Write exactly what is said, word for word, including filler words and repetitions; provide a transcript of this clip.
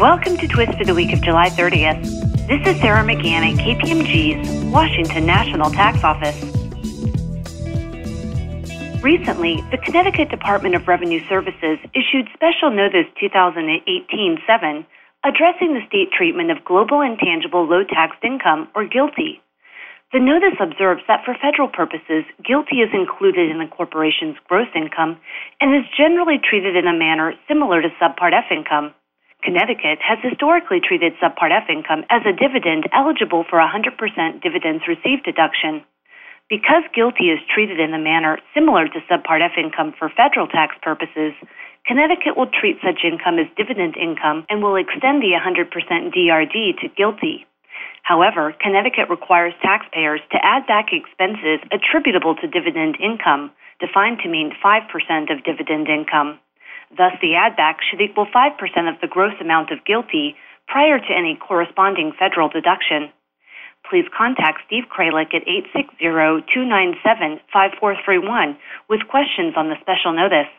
Welcome to Twist for the week of July thirtieth. This is Sarah McGann at K P M G's Washington National Tax Office. Recently, the Connecticut Department of Revenue Services issued Special Notice twenty eighteen dash seven addressing the state treatment of global intangible low-taxed income, or GILTI. The notice observes that for federal purposes, GILTI is included in a corporation's gross income and is generally treated in a manner similar to Subpart F income. Connecticut has historically treated Subpart F income as a dividend eligible for one hundred percent dividends received deduction. Because GILTI is treated in a manner similar to Subpart F income for federal tax purposes, Connecticut will treat such income as dividend income and will extend the one hundred percent D R D to GILTI. However, Connecticut requires taxpayers to add back expenses attributable to dividend income, defined to mean five percent of dividend income. Thus, the add-back should equal five percent of the gross amount of GILTI prior to any corresponding federal deduction. Please contact Steve Kralik at eight six zero, two nine seven, five four three one with questions on the special notice.